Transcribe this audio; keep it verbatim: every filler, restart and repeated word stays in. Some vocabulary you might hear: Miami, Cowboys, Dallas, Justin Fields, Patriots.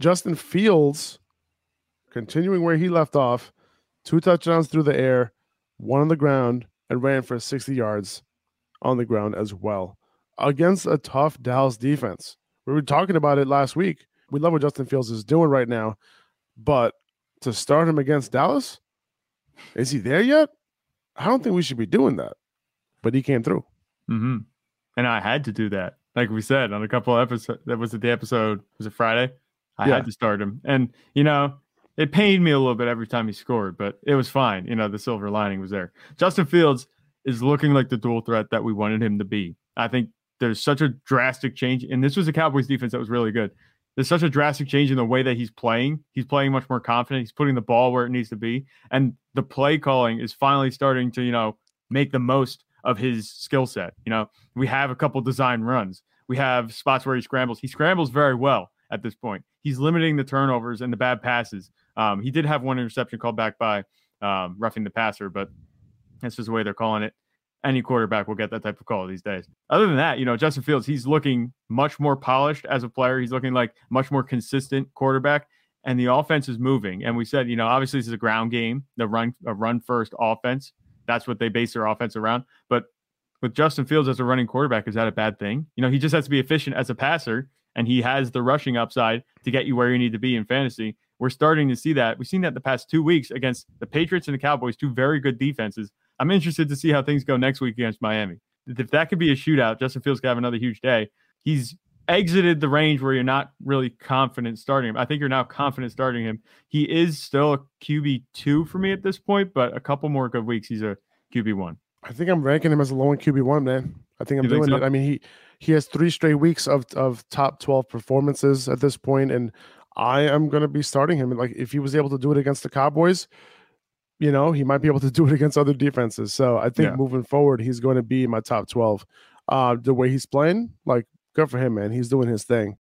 Justin Fields, continuing where he left off, two touchdowns through the air, one on the ground, and ran for sixty yards on the ground as well against a tough Dallas defense. We were talking about it last week. We love what Justin Fields is doing right now, but to start him against Dallas, is he there yet? I don't think we should be doing that, but he came through. Mm-hmm. And I had to do that. Like we said on a couple of episodes, that was the episode, was it Friday? I yeah. had to start him. And, you know, it pained me a little bit every time he scored, but it was fine. You know, the silver lining was there. Justin Fields is looking like the dual threat that we wanted him to be. I think there's such a drastic change. And this was a Cowboys defense that was really good. There's such a drastic change in the way that he's playing. He's playing much more confident. He's putting the ball where it needs to be. And the play calling is finally starting to, you know, make the most of his skill set. You know, we have a couple design runs. We have spots where he scrambles. He scrambles very well at this point. He's limiting the turnovers and the bad passes. Um, he did have one interception called back by um, roughing the passer, but that's just the way they're calling it. Any quarterback will get that type of call these days. Other than that, you know, Justin Fields, he's looking much more polished as a player. He's looking like much more consistent quarterback, and the offense is moving. And we said, you know, obviously this is a ground game, the run, a run first offense. That's what they base their offense around. But with Justin Fields as a running quarterback, is that a bad thing? You know, he just has to be efficient as a passer, and he has the rushing upside to get you where you need to be in fantasy. We're starting to see that. We've seen that the past two weeks against the Patriots and the Cowboys, two very good defenses. I'm interested to see how things go next week against Miami. If that could be a shootout, Justin Fields could have another huge day. He's exited the range where you're not really confident starting him. I think you're now confident starting him. He is still a Q B two for me at this point, but a couple more good weeks, he's a Q B one. I think I'm ranking him as a low-end Q B one, man. I think I'm you doing think so? it. I mean, he he has three straight weeks of, of top twelve performances at this point, and I am going to be starting him. Like, if he was able to do it against the Cowboys, you know, he might be able to do it against other defenses. So I think yeah. moving forward, he's going to be in my top twelve. Uh, the way he's playing, like, good for him, man. He's doing his thing.